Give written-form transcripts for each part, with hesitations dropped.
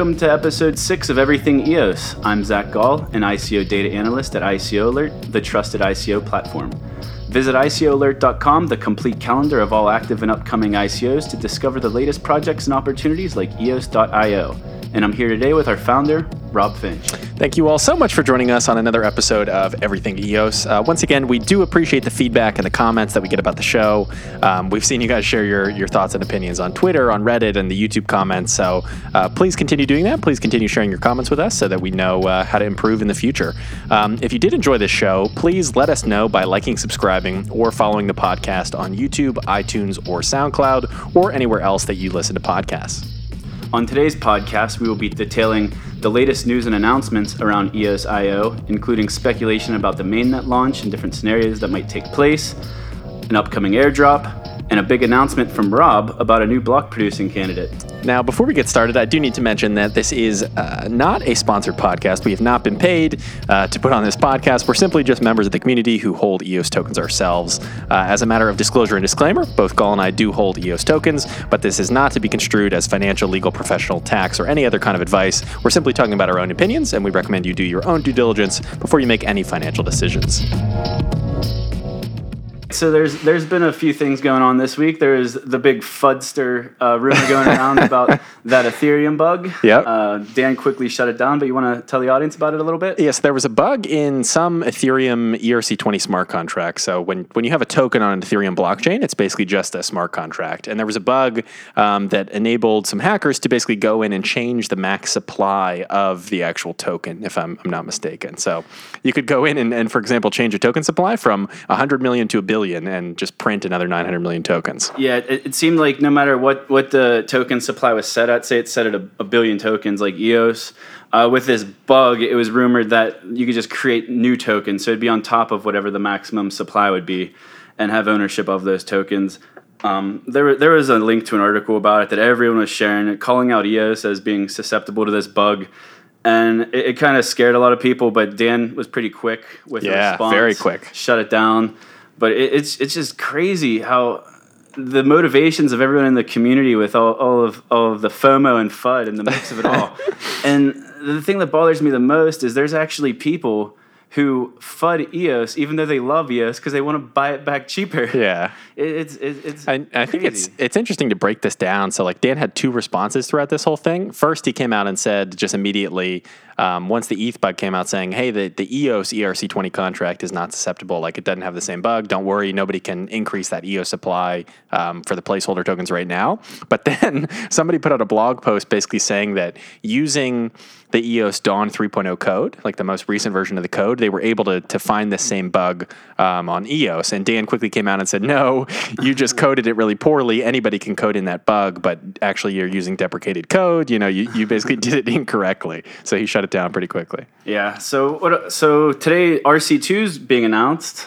Welcome to episode 6 of Everything EOS. I'm Zach Gall, an ICO data analyst at ICO Alert, the trusted ICO platform. Visit icoalert.com, the complete calendar of all active and upcoming ICOs, to discover the latest projects and opportunities like EOS.io. And I'm here today with our founder, Rob Finch. Thank you all so much for joining us on another episode of Everything EOS. Once again, we do appreciate the feedback and the comments that we get about the show. We've seen you guys share your thoughts and opinions on Twitter, on Reddit, and the YouTube comments. So please continue doing that. Please continue sharing your comments with us so that we know how to improve in the future. If you did enjoy this show, please let us know by liking, subscribing, or following the podcast on YouTube, iTunes, or SoundCloud, or anywhere else that you listen to podcasts. On today's podcast, we will be detailing the latest news and announcements around EOS.io, including speculation about the mainnet launch and different scenarios that might take place, an upcoming airdrop, and a big announcement from Rob about a new block producing candidate. Now, before we get started, I do need to mention that this is not a sponsored podcast. We have not been paid to put on this podcast. We're simply just members of the community who hold EOS tokens ourselves. As a matter of disclosure and disclaimer, both Gall and I do hold EOS tokens, but this is not to be construed as financial, legal, professional, tax, or any other kind of advice. We're simply talking about our own opinions, and we recommend you do your own due diligence before you make any financial decisions. So there's been a few things going on this week. There is the big Fudster rumor going around about that Ethereum bug. Yep. Dan quickly shut it down, but you want to tell the audience about it a little bit? Yes, there was a bug in some Ethereum ERC20 smart contract. So when you have a token on an Ethereum blockchain, it's basically just a smart contract. And there was a bug that enabled some hackers to basically go in and change the max supply of the actual token, if I'm not mistaken. So you could go in and for example, change a token supply from 100 million to a billion. And just print another 900 million tokens. Yeah, it seemed like no matter what the token supply was set at, say it's set at a billion tokens like EOS, with this bug, it was rumored that you could just create new tokens. So it'd be on top of whatever the maximum supply would be and have ownership of those tokens. There was a link to an article about it that everyone was sharing, calling out EOS as being susceptible to this bug. And it kind of scared a lot of people, but Dan was pretty quick with a response. Yeah, very quick. Shut it down. But it's just crazy how the motivations of everyone in the community with all of the FOMO and FUD and the mix of it all. And the thing that bothers me the most is there's actually people who FUD EOS even though they love EOS because they want to buy it back cheaper. Yeah, it's. I think it's interesting to break this down. So like Dan had two responses throughout this whole thing. First, he came out and said just immediately once the ETH bug came out saying, hey, the EOS ERC20 contract is not susceptible. Like it doesn't have the same bug. Don't worry, nobody can increase that EOS supply for the placeholder tokens right now. But then somebody put out a blog post basically saying that using the EOS Dawn 3.0 code, like the most recent version of the code, they were able to find this same bug on EOS. And Dan quickly came out and said, no, you just coded it really poorly. Anybody can code in that bug, but actually you're using deprecated code. You know, you basically did it incorrectly. So he shut it down pretty quickly. Yeah. So today RC2 is being announced.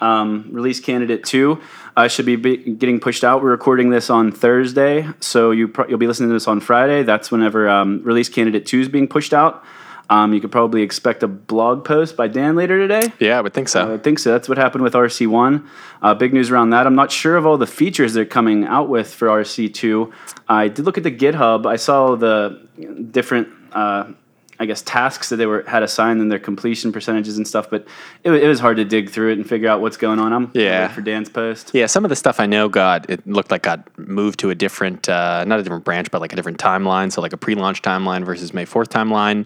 Release candidate 2 should be getting pushed out. We're recording this on Thursday, so you'll be listening to this on Friday. That's whenever release candidate 2 is being pushed out. You could probably expect a blog post by Dan later today. Yeah, I would think so. I think so. That's what happened with RC1. Big news around that. I'm not sure of all the features they're coming out with for RC2. I did look at the GitHub. I saw the different tasks that they had assigned and their completion percentages and stuff, but it was hard to dig through it and figure out what's going on. I'm waiting for Dan's post. Yeah, some of the stuff I know got moved to a different, not a different branch, but like a different timeline. So like a pre-launch timeline versus May 4th timeline.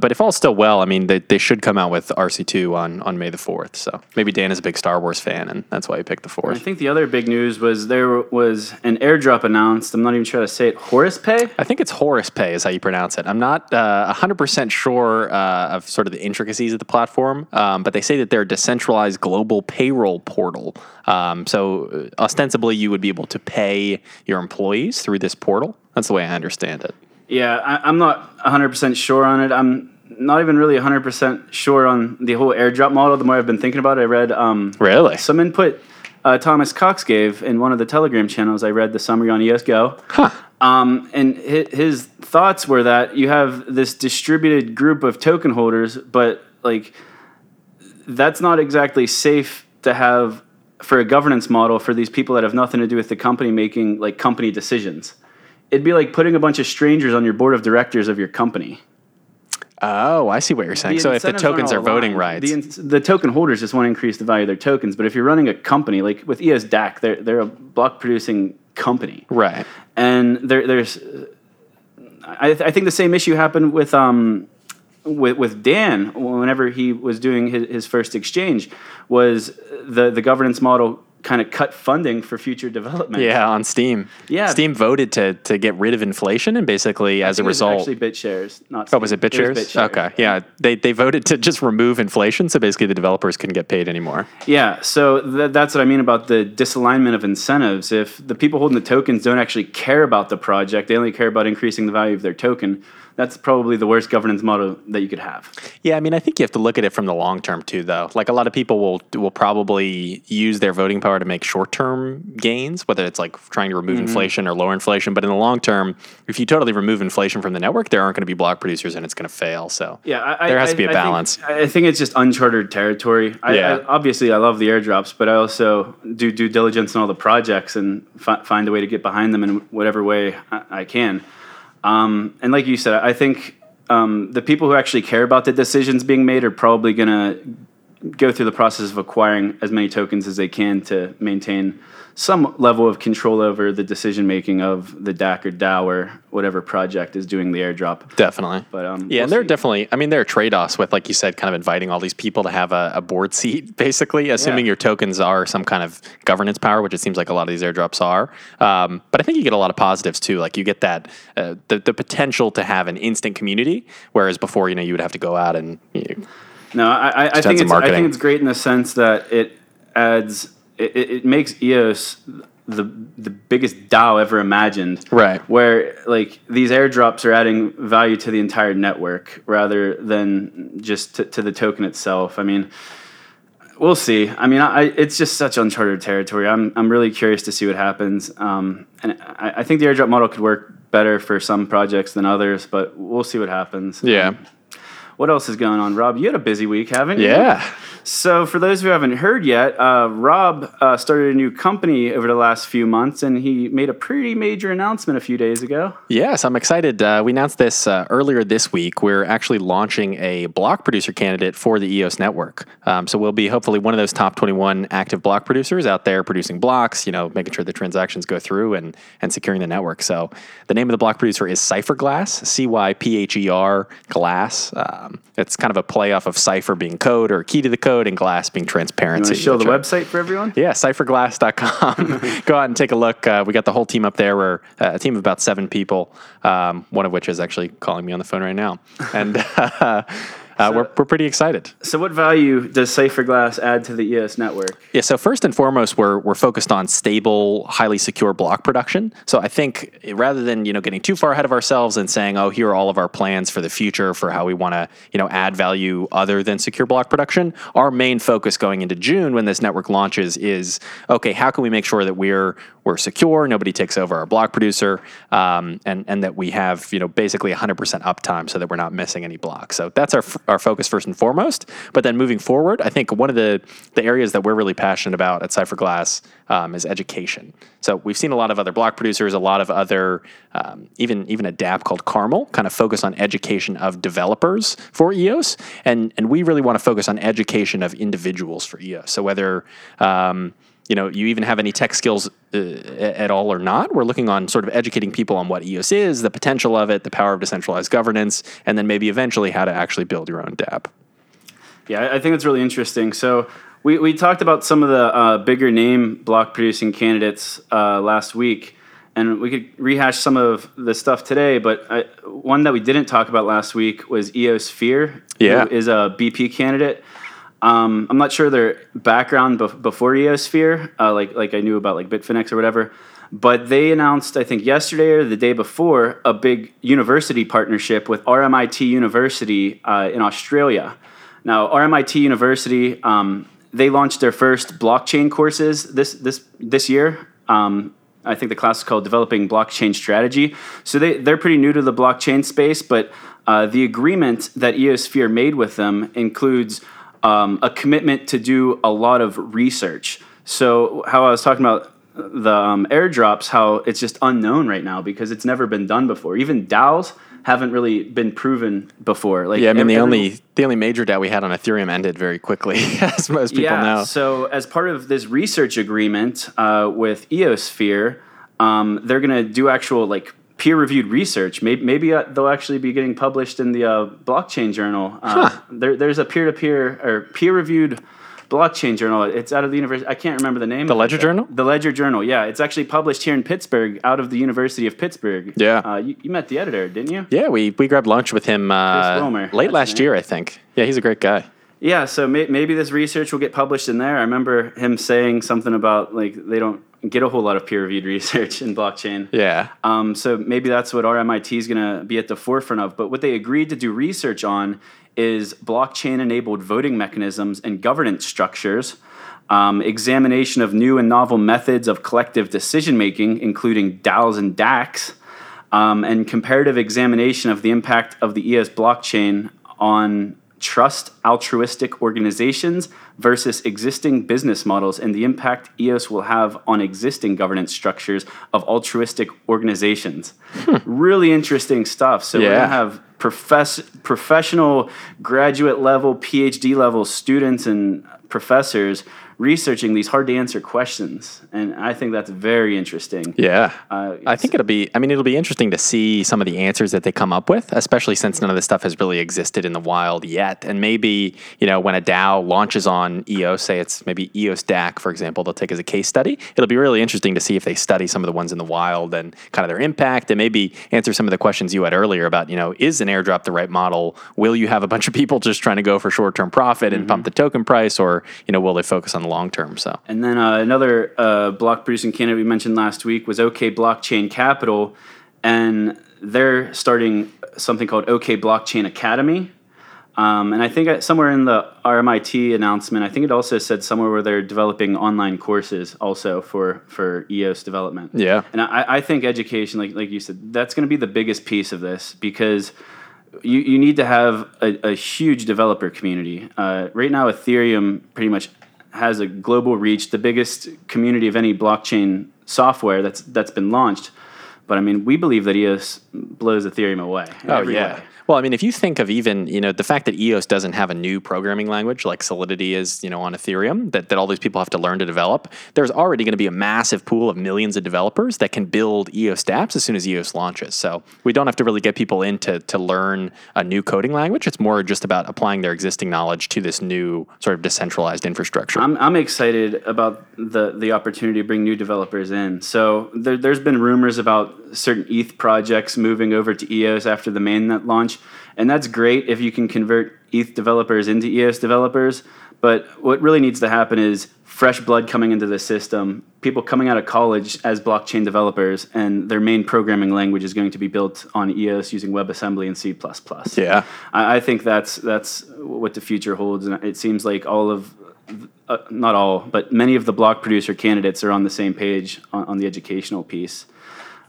But if all's still well, I mean, they should come out with RC2 on May the 4th. So maybe Dan is a big Star Wars fan and that's why he picked the 4th. And I think the other big news was there was an airdrop announced. I'm not even sure how to say it. Horus Pay? I think it's Horus Pay is how you pronounce it. I'm not 100% sure of sort of the intricacies of the platform, but they say that they're a decentralized global payroll portal. So ostensibly you would be able to pay your employees through this portal. That's the way I understand it. Yeah, I'm not 100% sure on it. I'm not even really 100% sure on the whole airdrop model. The more I've been thinking about it, I read really some input Thomas Cox gave in one of the Telegram channels. I read the summary on EOS Go. Huh. And his thoughts were that you have this distributed group of token holders, but like that's not exactly safe to have for a governance model for these people that have nothing to do with the company making like company decisions. it'd be like putting a bunch of strangers on your board of directors of your company. Oh, I see what you're saying. So if the tokens are voting rights. The token holders just want to increase the value of their tokens. But if you're running a company, like with EOSDAC, they're a block-producing company. Right. And there's... I think the same issue happened with Dan whenever he was doing his first exchange, was the governance model kind of cut funding for future development. Yeah, on Steam. Yeah. Steam voted to get rid of inflation, and basically as a result... It was actually BitShares, not Steam. Oh, was it BitShares? It was BitShares. Okay, yeah. They voted to just remove inflation, so basically the developers couldn't get paid anymore. Yeah, so that's what I mean about the disalignment of incentives. If the people holding the tokens don't actually care about the project, they only care about increasing the value of their token, that's probably the worst governance model that you could have. Yeah, I mean, I think you have to look at it from the long term too, though. Like a lot of people will probably use their voting power to make short-term gains, whether it's like trying to remove inflation or lower inflation. But in the long term, if you totally remove inflation from the network, there aren't going to be block producers and it's going to fail. So yeah, there has to be a balance. I think it's just uncharted territory. Obviously, I love the airdrops, but I also do due diligence on all the projects and find a way to get behind them in whatever way I can. And like you said, I think the people who actually care about the decisions being made are probably going to go through the process of acquiring as many tokens as they can to maintain some level of control over the decision-making of the DAC or DAO or whatever project is doing the airdrop. Definitely. But yeah, and there are definitely, I mean, there are trade-offs with, like you said, kind of inviting all these people to have a board seat, basically, assuming your tokens are some kind of governance power, which it seems like a lot of these airdrops are. But I think you get a lot of positives, too. Like, you get that, the potential to have an instant community, whereas before, you know, you would have to go out and... I think it's great in the sense that it adds... It makes EOS the biggest DAO ever imagined. Right. Where like these airdrops are adding value to the entire network rather than just to the token itself. I mean, we'll see. I mean, it's just such uncharted territory. I'm really curious to see what happens. And I think the airdrop model could work better for some projects than others, but we'll see what happens. Yeah. What else is going on, Rob? You had a busy week, haven't you? Yeah. So for those who haven't heard yet, Rob started a new company over the last few months, and he made a pretty major announcement a few days ago. Yes, I'm excited. We announced this earlier this week. We're actually launching a block producer candidate for the EOS network. So we'll be hopefully one of those top 21 active block producers out there producing blocks, you know, making sure the transactions go through and securing the network. So the name of the block producer is Cypherglass, C-Y-P-H-E-R, Glass. It's kind of a playoff of Cypher being code or key to the code and Glass being transparency. You want to show the website for everyone? Yeah, cypherglass.com. Go out and take a look. We got the whole team up there. We're a team of about 7 people, one of which is actually calling me on the phone right now. And so, we're pretty excited. So what value does Cypherglass add to the EOS network? Yeah, so first and foremost, we're focused on stable, highly secure block production. So I think rather than, you know, getting too far ahead of ourselves and saying, oh, here are all of our plans for the future for how we want to, you know, add value other than secure block production, our main focus going into June when this network launches is, okay, how can we make sure that we're secure, nobody takes over our block producer, and that we have, you know, basically 100% uptime so that we're not missing any blocks. So that's our focus first and foremost. But then moving forward, I think one of the areas that we're really passionate about at Cypherglass is education. So we've seen a lot of other block producers, a lot of other, even a dApp called Carmel, kind of focus on education of developers for EOS. And we really want to focus on education of individuals for EOS. So whether... you know, you even have any tech skills at all or not. We're looking on sort of educating people on what EOS is, the potential of it, the power of decentralized governance, and then maybe eventually how to actually build your own dApp. Yeah, I think that's really interesting. So we talked about some of the bigger name block producing candidates last week, and we could rehash some of the stuff today, but one that we didn't talk about last week was EOSphere, who is a BP candidate. I'm not sure their background before EOSphere, like I knew about like Bitfinex or whatever, but they announced, I think yesterday or the day before, a big university partnership with RMIT University in Australia. Now, RMIT University, they launched their first blockchain courses this year. I think the class is called Developing Blockchain Strategy. So they're pretty new to the blockchain space, but the agreement that EOSphere made with them includes... a commitment to do a lot of research. So how I was talking about airdrops, how it's just unknown right now because it's never been done before. Even DAOs haven't really been proven before. Like, yeah, I mean, the only major DAO we had on Ethereum ended very quickly, as most people know. Yeah, so as part of this research agreement with EOSphere, they're going to do actual like peer-reviewed research. Maybe they'll actually be getting published in the blockchain journal. There's a peer-to-peer or peer-reviewed blockchain journal. It's out of the university. I can't remember the name. The Ledger Journal? The Ledger Journal, yeah. It's actually published here in Pittsburgh out of the University of Pittsburgh. Yeah. You met the editor, didn't you? Yeah, we grabbed lunch with him Chris Romer, late last year, I think. Yeah, he's a great guy. Yeah, so maybe this research will get published in there. I remember him saying something about, like, they don't get a whole lot of peer-reviewed research in blockchain. Yeah. So maybe that's what RMIT is going to be at the forefront of. But what they agreed to do research on is blockchain-enabled voting mechanisms and governance structures, examination of new and novel methods of collective decision-making, including DAOs and DACs, and comparative examination of the impact of the EOS blockchain on trust altruistic organizations versus existing business models and the impact EOS will have on existing governance structures of altruistic organizations. Really interesting stuff. So we're going to have professional graduate level, PhD level students and professors researching these hard to answer questions. And I think that's very interesting. Yeah. I think it'll be interesting to see some of the answers that they come up with, especially since none of this stuff has really existed in the wild yet. And maybe, you know, when a DAO launches on EOS, say it's maybe EOSDAC, for example, they'll take as a case study. It'll be really interesting to see if they study some of the ones in the wild and kind of their impact, and maybe answer some of the questions you had earlier about, you know, is an airdrop the right model? Will you have a bunch of people just trying to go for short-term profit and pump the token price, or, you know, will they focus on the long term? So, and then another block producing candidate we mentioned last week was OK Blockchain Capital, and they're starting something called OK Blockchain Academy. And I think somewhere in the RMIT announcement, I think it also said somewhere where they're developing online courses also for EOS development. Yeah. And I think education, like you said, that's going to be the biggest piece of this, because you need to have a huge developer community. Right now, Ethereum pretty much has a global reach, the biggest community of any blockchain software that's been launched. But, I mean, we believe that EOS blows Ethereum away. Oh, yeah. Way. Well, I mean, if you think of even, you know, the fact that EOS doesn't have a new programming language like Solidity is, you know, on Ethereum, that all these people have to learn to develop, there's already going to be a massive pool of millions of developers that can build EOS dApps as soon as EOS launches. So we don't have to really get people in to learn a new coding language. It's more just about applying their existing knowledge to this new sort of decentralized infrastructure. I'm excited about the opportunity to bring new developers in. So there's been rumors about certain ETH projects moving over to EOS after the mainnet launch. And that's great if you can convert ETH developers into EOS developers. But what really needs to happen is fresh blood coming into the system, people coming out of college as blockchain developers, and their main programming language is going to be built on EOS using WebAssembly and C++. Yeah. I think that's what the future holds. And it seems like not all, but many of the block producer candidates are on the same page on the educational piece.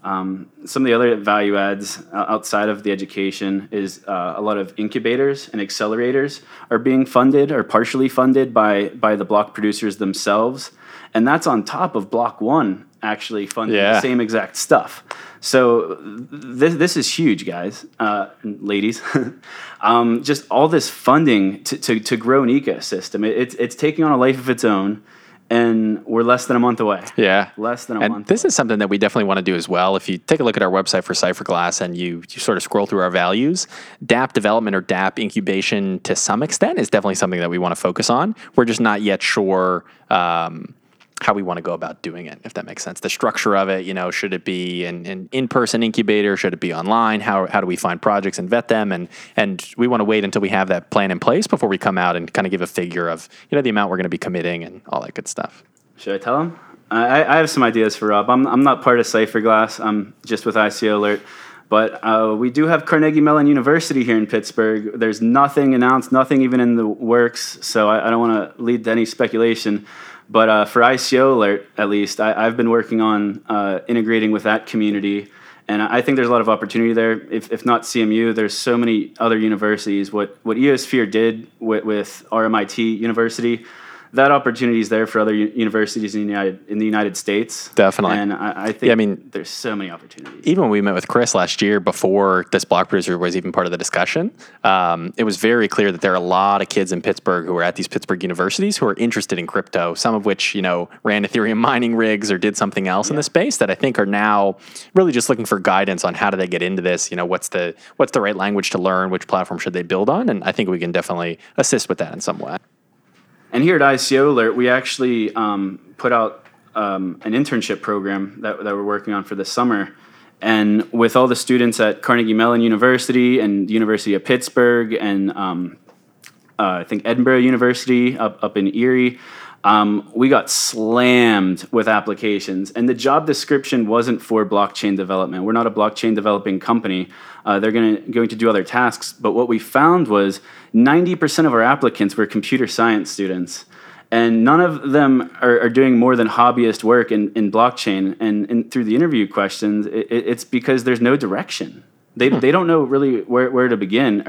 Some of the other value adds outside of the education is a lot of incubators and accelerators are being funded or partially funded by the block producers themselves. And that's on top of Block One actually funding the same exact stuff. So this is huge, guys, ladies. Just all this funding to grow an ecosystem. It's taking on a life of its own. And we're less than a month away. Yeah. Less than a month. And this is something that we definitely want to do as well. If you take a look at our website for Cypherglass and you sort of scroll through our values, DApp development or DApp incubation to some extent is definitely something that we want to focus on. We're just not yet sure how we want to go about doing it, if that makes sense. The structure of it, you know, should it be an in-person incubator? Should it be online? How do we find projects and vet them? And we want to wait until we have that plan in place before we come out and kind of give a figure of, you know, the amount we're going to be committing and all that good stuff. Should I tell him? I have some ideas for Rob. I'm not part of Cypherglass. I'm just with ICO Alert. But we do have Carnegie Mellon University here in Pittsburgh. There's nothing announced, nothing even in the works. So I don't want to lead to any speculation. But for ICO Alert, at least, I've been working on integrating with that community. And I think there's a lot of opportunity there. If not CMU, there's so many other universities. What EOSphere did with RMIT University, that opportunity is there for other universities in the United States. Definitely. And I think there's so many opportunities. Even when we met with Chris last year, before this blog producer was even part of the discussion, it was very clear that there are a lot of kids in Pittsburgh who are at these Pittsburgh universities who are interested in crypto, some of which, ran Ethereum mining rigs or did something else in the space that I think are now really just looking for guidance on how do they get into this, what's the right language to learn, which platform should they build on, and I think we can definitely assist with that in some way. And here at ICO Alert, we actually put out an internship program that we're working on for this summer. And with all the students at Carnegie Mellon University and the University of Pittsburgh and I think Edinburgh University up in Erie, we got slammed with applications. And the job description wasn't for blockchain development. We're not a blockchain developing company. They're going to do other tasks. But what we found was 90% of our applicants were computer science students. And none of them are doing more than hobbyist work in blockchain. And through the interview questions, it's because there's no direction. They don't know really where to begin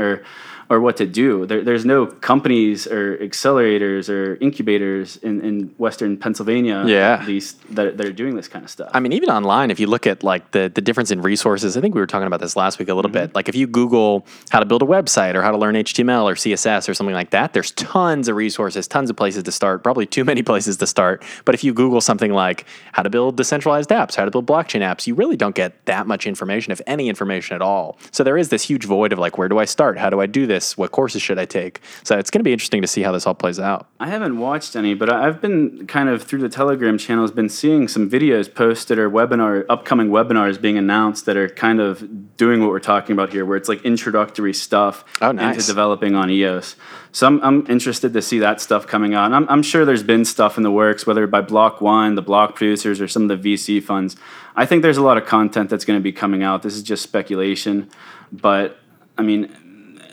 or what to do. There's no companies or accelerators or incubators in Western Pennsylvania at least that are doing this kind of stuff. I mean, even online, if you look at like the difference in resources, I think we were talking about this last week a little bit. Like if you Google how to build a website or how to learn HTML or CSS or something like that, there's tons of resources, tons of places to start, probably too many places to start. But if you Google something like how to build decentralized apps, how to build blockchain apps, you really don't get that much information, if any information at all. So there is this huge void of like, where do I start? How do I do this? What courses should I take? So it's going to be interesting to see how this all plays out. I haven't watched any, but I've been kind of through the Telegram channels, been seeing some videos posted or upcoming webinars being announced that are kind of doing what we're talking about here, where it's like introductory stuff into developing on EOS. So I'm interested to see that stuff coming out. And I'm sure there's been stuff in the works, whether by Block One, the blog producers, or some of the VC funds. I think there's a lot of content that's going to be coming out. This is just speculation, but I mean,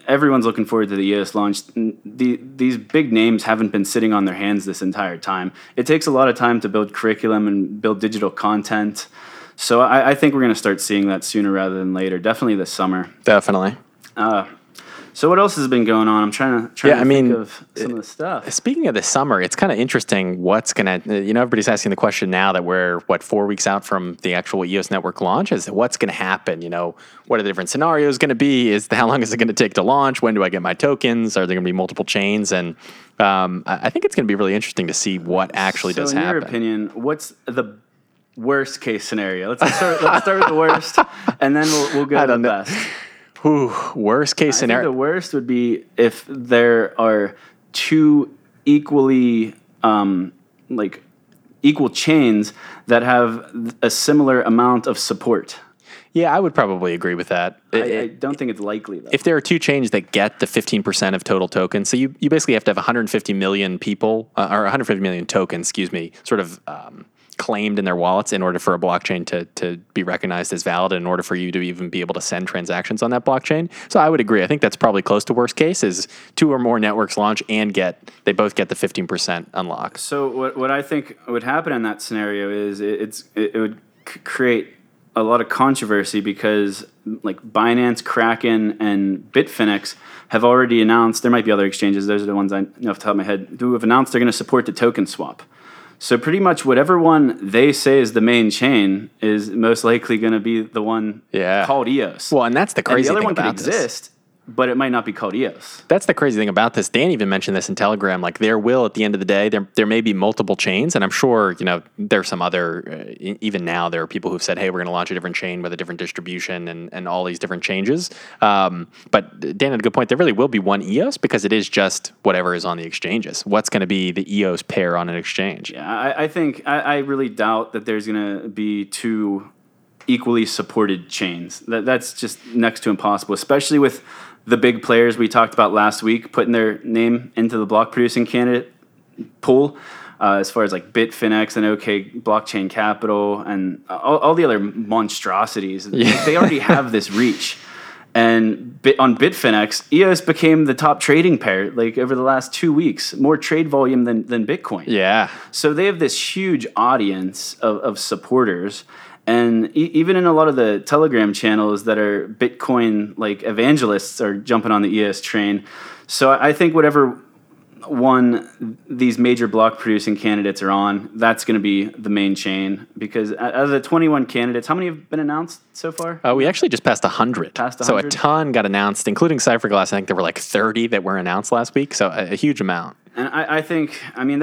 everyone's looking forward to the EOS launch. These big names haven't been sitting on their hands this entire time. It takes a lot of time to build curriculum and build digital content. So I think we're going to start seeing that sooner rather than later. Definitely this summer. Definitely. So what else has been going on? I'm trying to think of some of the stuff. Speaking of the summer, it's kind of interesting what's going to, everybody's asking the question now that we're, 4 weeks out from the actual EOS Network launch, is what's going to happen? What are the different scenarios going to be? How long is it going to take to launch? When do I get my tokens? Are there going to be multiple chains? And I think it's going to be really interesting to see what actually does happen. So in your opinion, what's the worst case scenario? Let's start with the worst, and then we'll go to the best. Ooh, worst case scenario. I think the worst would be if there are two equally equal chains that have a similar amount of support. Yeah, I would probably agree with that. I don't think it's likely, though. If there are two chains that get the 15% of total tokens, so you basically have to have 150 million people, or 150 million tokens, sort of claimed in their wallets in order for a blockchain to be recognized as valid, in order for you to even be able to send transactions on that blockchain. So I would agree. I think that's probably close to worst case, is two or more networks launch and they both get the 15% unlock. So what I think would happen in that scenario is it would create a lot of controversy, because like Binance, Kraken, and Bitfinex have already announced, there might be other exchanges, those are the ones I know off the top of my head, who have announced they're going to support the token swap. So pretty much whatever one they say is the main chain is most likely going to be the one called EOS. Well, and that's the crazy thing about this. The other one can exist, but it might not be called EOS. That's the crazy thing about this. Dan even mentioned this in Telegram. Like, there will, at the end of the day, there may be multiple chains, and I'm sure, there's some other, even now there are people who've said, hey, we're going to launch a different chain with a different distribution and all these different changes. But Dan had a good point. There really will be one EOS, because it is just whatever is on the exchanges. What's going to be the EOS pair on an exchange? Yeah, I think, I really doubt that there's going to be two equally supported chains. That's just next to impossible, especially with the big players we talked about last week putting their name into the block producing candidate pool, as far as like Bitfinex and OK Blockchain Capital and all the other monstrosities. Yeah. They already have this reach. And on Bitfinex, EOS became the top trading pair, over the last 2 weeks, more trade volume than Bitcoin. Yeah. So they have this huge audience of supporters. And even in a lot of the Telegram channels that are Bitcoin evangelists are jumping on the EOS train. So I think whatever one, these major block producing candidates are on. That's going to be the main chain, because out of the 21 candidates, how many have been announced so far? We actually just passed 100. So a ton got announced, including Cypherglass. I think there were like 30 that were announced last week, so a huge amount. And I think, I mean,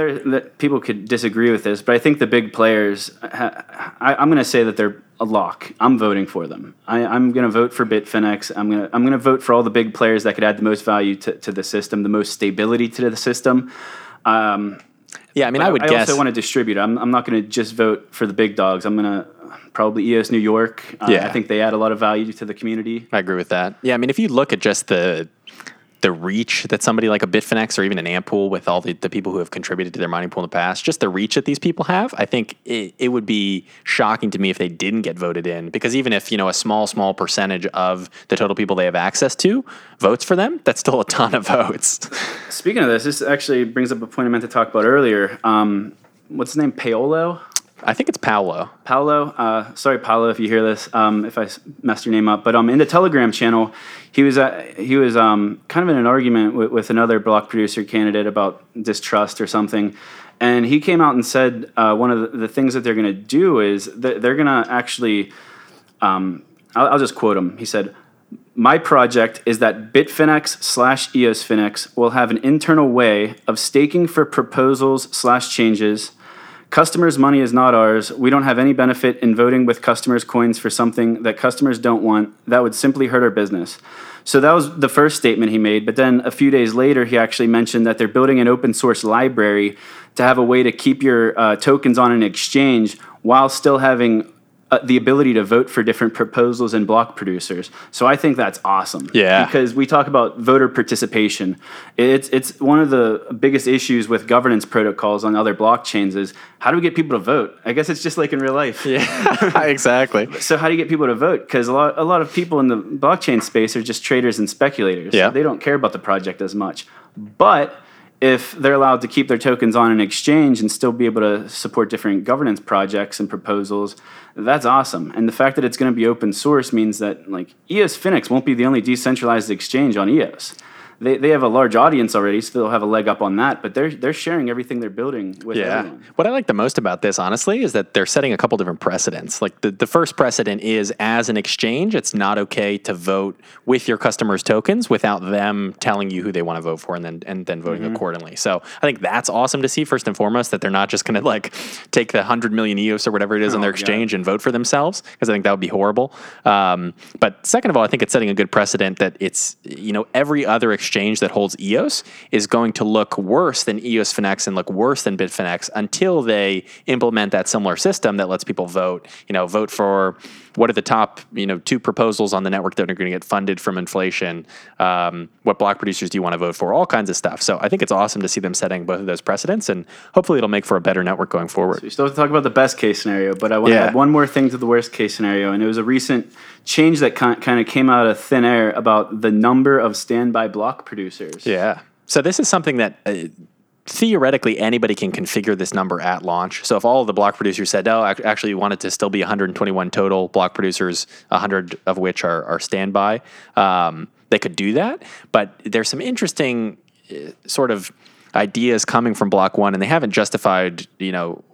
people could disagree with this, but I think the big players, I'm going to say that they're a lock. I'm voting for them. I'm going to vote for Bitfinex. I'm going to vote for all the big players that could add the most value to the system, the most stability to the system. Yeah, I mean, I would guess. I also want to distribute. I'm not going to just vote for the big dogs. I'm going to probably EOS New York. Yeah. I think they add a lot of value to the community. I agree with that. Yeah, I mean, if you look at just the reach that somebody like a Bitfinex or even an Ampool, with all the people who have contributed to their mining pool in the past, just the reach that these people have, I think it would be shocking to me if they didn't get voted in, because even if, a small percentage of the total people they have access to votes for them, that's still a ton of votes. Speaking of this actually brings up a point I meant to talk about earlier. What's his name? Paolo? I think it's Paolo. Sorry, Paolo, if you hear this, if I messed your name up. But in the Telegram channel, he was kind of in an argument with another block producer candidate about distrust or something. And he came out and said one of the things that they're going to do is they're going to actually, I'll just quote him. He said, "My project is that Bitfinex/EOSfinex will have an internal way of staking for proposals/changes. Customers' money is not ours. We don't have any benefit in voting with customers' coins for something that customers don't want. That would simply hurt our business." So that was the first statement he made. But then a few days later, he actually mentioned that they're building an open source library to have a way to keep your tokens on an exchange while still having the ability to vote for different proposals and block producers. So I think that's awesome. Yeah. Because we talk about voter participation. It's one of the biggest issues with governance protocols on other blockchains is, how do we get people to vote? I guess it's just like in real life. Yeah, exactly. So how do you get people to vote? Because a lot of people in the blockchain space are just traders and speculators. Yeah. So they don't care about the project as much. But if they're allowed to keep their tokens on an exchange and still be able to support different governance projects and proposals, that's awesome. And the fact that it's going to be open source means that EOSfinex won't be the only decentralized exchange on EOS. They have a large audience already, so they'll have a leg up on that. But they're sharing everything they're building with everyone. What I like the most about this, honestly, is that they're setting a couple different precedents. Like the first precedent is, as an exchange, it's not okay to vote with your customers' tokens without them telling you who they want to vote for and then voting accordingly. So I think that's awesome to see, first and foremost, that they're not just going to take the 100 million EOS or whatever it is on their exchange and vote for themselves, because I think that would be horrible. But second of all, I think it's setting a good precedent that it's, every other exchange that holds EOS is going to look worse than EOSfinex and look worse than Bitfinex until they implement that similar system that lets people vote, vote for what are the top, two proposals on the network that are going to get funded from inflation, what block producers do you want to vote for, all kinds of stuff. So I think it's awesome to see them setting both of those precedents, and hopefully it'll make for a better network going forward. So we still have to talk about the best case scenario, but I want to add one more thing to the worst case scenario, and it was a recent change that kind of came out of thin air about the number of standby block producers. Yeah. So this is something that theoretically anybody can configure this number at launch. So if all of the block producers said, oh, actually we want it to still be 121 total block producers, 100 of which are standby, they could do that. But there's some interesting sort of ideas coming from Block One, and they haven't justified,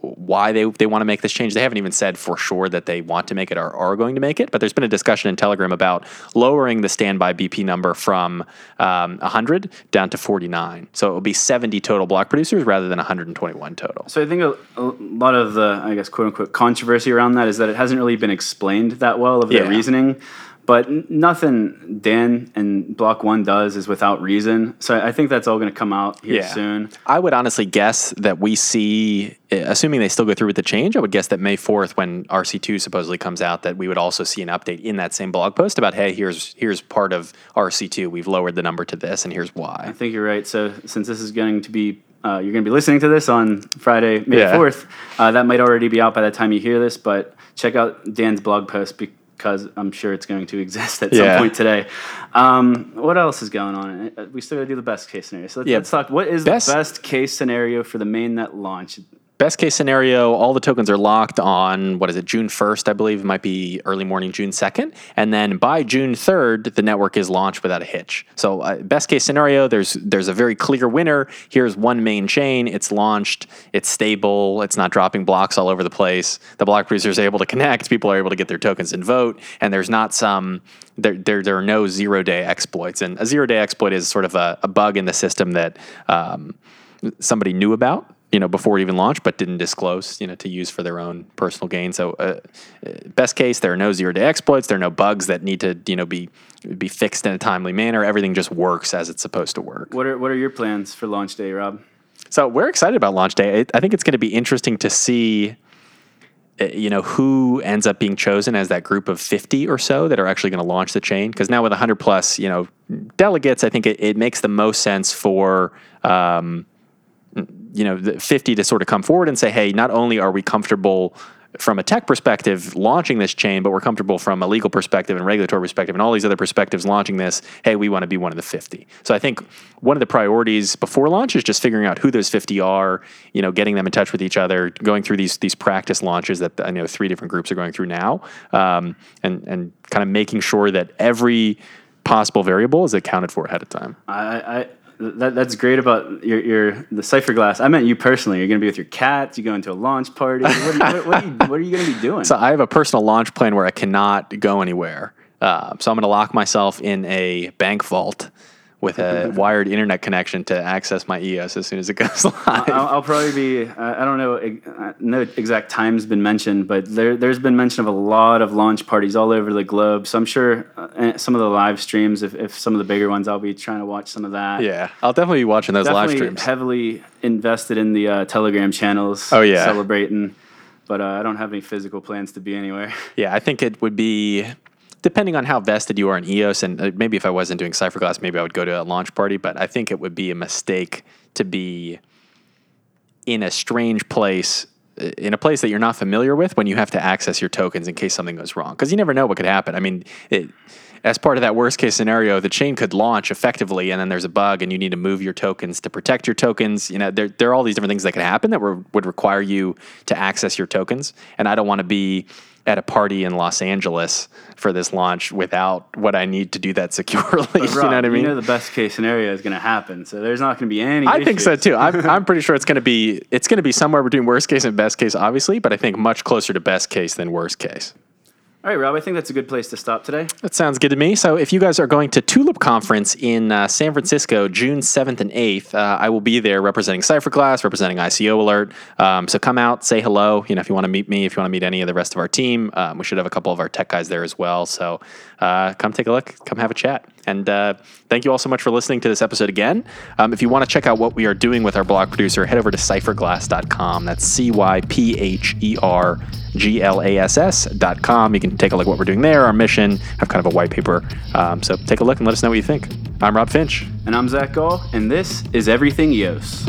why they want to make this change. They haven't even said for sure that they want to make it or are going to make it, but there's been a discussion in Telegram about lowering the standby BP number from 100 down to 49. So it will be 70 total block producers rather than 121 total. So I think a lot of the, I guess, quote-unquote controversy around that is that it hasn't really been explained that well of their reasoning. But nothing Dan and Block One does is without reason. So I think that's all going to come out here soon. I would honestly guess that we see, assuming they still go through with the change, I would guess that May 4th, when RC2 supposedly comes out, that we would also see an update in that same blog post about, hey, here's part of RC2. We've lowered the number to this, and here's why. I think you're right. So since this is going to be, you're going to be listening to this on Friday, May 4th, that might already be out by the time you hear this, but check out Dan's blog post because I'm sure it's going to exist at some point today. What else is going on? We still got to do the best case scenario. So let's talk. What is the best case scenario for the mainnet launch? Best case scenario, all the tokens are locked on, what is it, June 1st, I believe. It might be early morning, June 2nd. And then by June 3rd, the network is launched without a hitch. So best case scenario, there's a very clear winner. Here's one main chain. It's launched. It's stable. It's not dropping blocks all over the place. The block producer is able to connect. People are able to get their tokens and vote. And there's not some... There are no zero-day exploits. And a zero-day exploit is sort of a bug in the system that somebody knew about, before it even launched, but didn't disclose, to use for their own personal gain. So best case, there are no zero-day exploits. There are no bugs that need to, be fixed in a timely manner. Everything just works as it's supposed to work. What are your plans for launch day, Rob? So we're excited about launch day. I think it's going to be interesting to see, who ends up being chosen as that group of 50 or so that are actually going to launch the chain. Because now with 100 plus, delegates, I think it makes the most sense for, the 50 to sort of come forward and say, hey, not only are we comfortable from a tech perspective launching this chain, but we're comfortable from a legal perspective and regulatory perspective and all these other perspectives launching this. Hey, we want to be one of the 50. So I think one of the priorities before launch is just figuring out who those 50 are, getting them in touch with each other, going through these practice launches that I know 3 different groups are going through now, and kind of making sure that every possible variable is accounted for ahead of time. That's great about the Cypherglass. I meant you personally. You're going to be with your cats. You go into a launch party. What are you going to be doing? So I have a personal launch plan where I cannot go anywhere. So I'm going to lock myself in a bank vault with a wired internet connection to access my EOS as soon as it goes live. I'll probably be, I don't know, no exact time's been mentioned, but there's been mention of a lot of launch parties all over the globe. So I'm sure some of the live streams, if some of the bigger ones, I'll be trying to watch some of that. Yeah, I'll definitely be watching those live streams. Heavily invested in the Telegram channels. Oh, yeah. Celebrating. But I don't have any physical plans to be anywhere. Yeah, I think it would be... Depending on how vested you are in EOS, and maybe if I wasn't doing Cypherglass, maybe I would go to a launch party, but I think it would be a mistake to be in a strange place, in a place that you're not familiar with when you have to access your tokens in case something goes wrong. Because you never know what could happen. I mean, as part of that worst-case scenario, the chain could launch effectively, and then there's a bug, and you need to move your tokens to protect your tokens. There are all these different things that could happen that would require you to access your tokens, and I don't want to be at a party in Los Angeles for this launch without what I need to do that securely. Rob, you know what I mean? You know the best case scenario is going to happen, so there's not going to be any issues. I think so too. I'm pretty sure it's going to be somewhere between worst case and best case, obviously, but I think much closer to best case than worst case. All right, Rob, I think that's a good place to stop today. That sounds good to me. So if you guys are going to Tulip Conference in San Francisco, June 7th and 8th, I will be there representing Cypherglass, representing ICO Alert. So come out, say hello. If you want to meet me, if you want to meet any of the rest of our team, we should have a couple of our tech guys there as well. So come take a look, come have a chat. And thank you all so much for listening to this episode again. If you want to check out what we are doing with our blog producer, head over to cypherglass.com. That's cypherglass.com. You can take a look at what we're doing there, our mission. I have kind of a white paper. So take a look and let us know what you think. I'm Rob Finch. And I'm Zach Gall. And this is Everything EOS.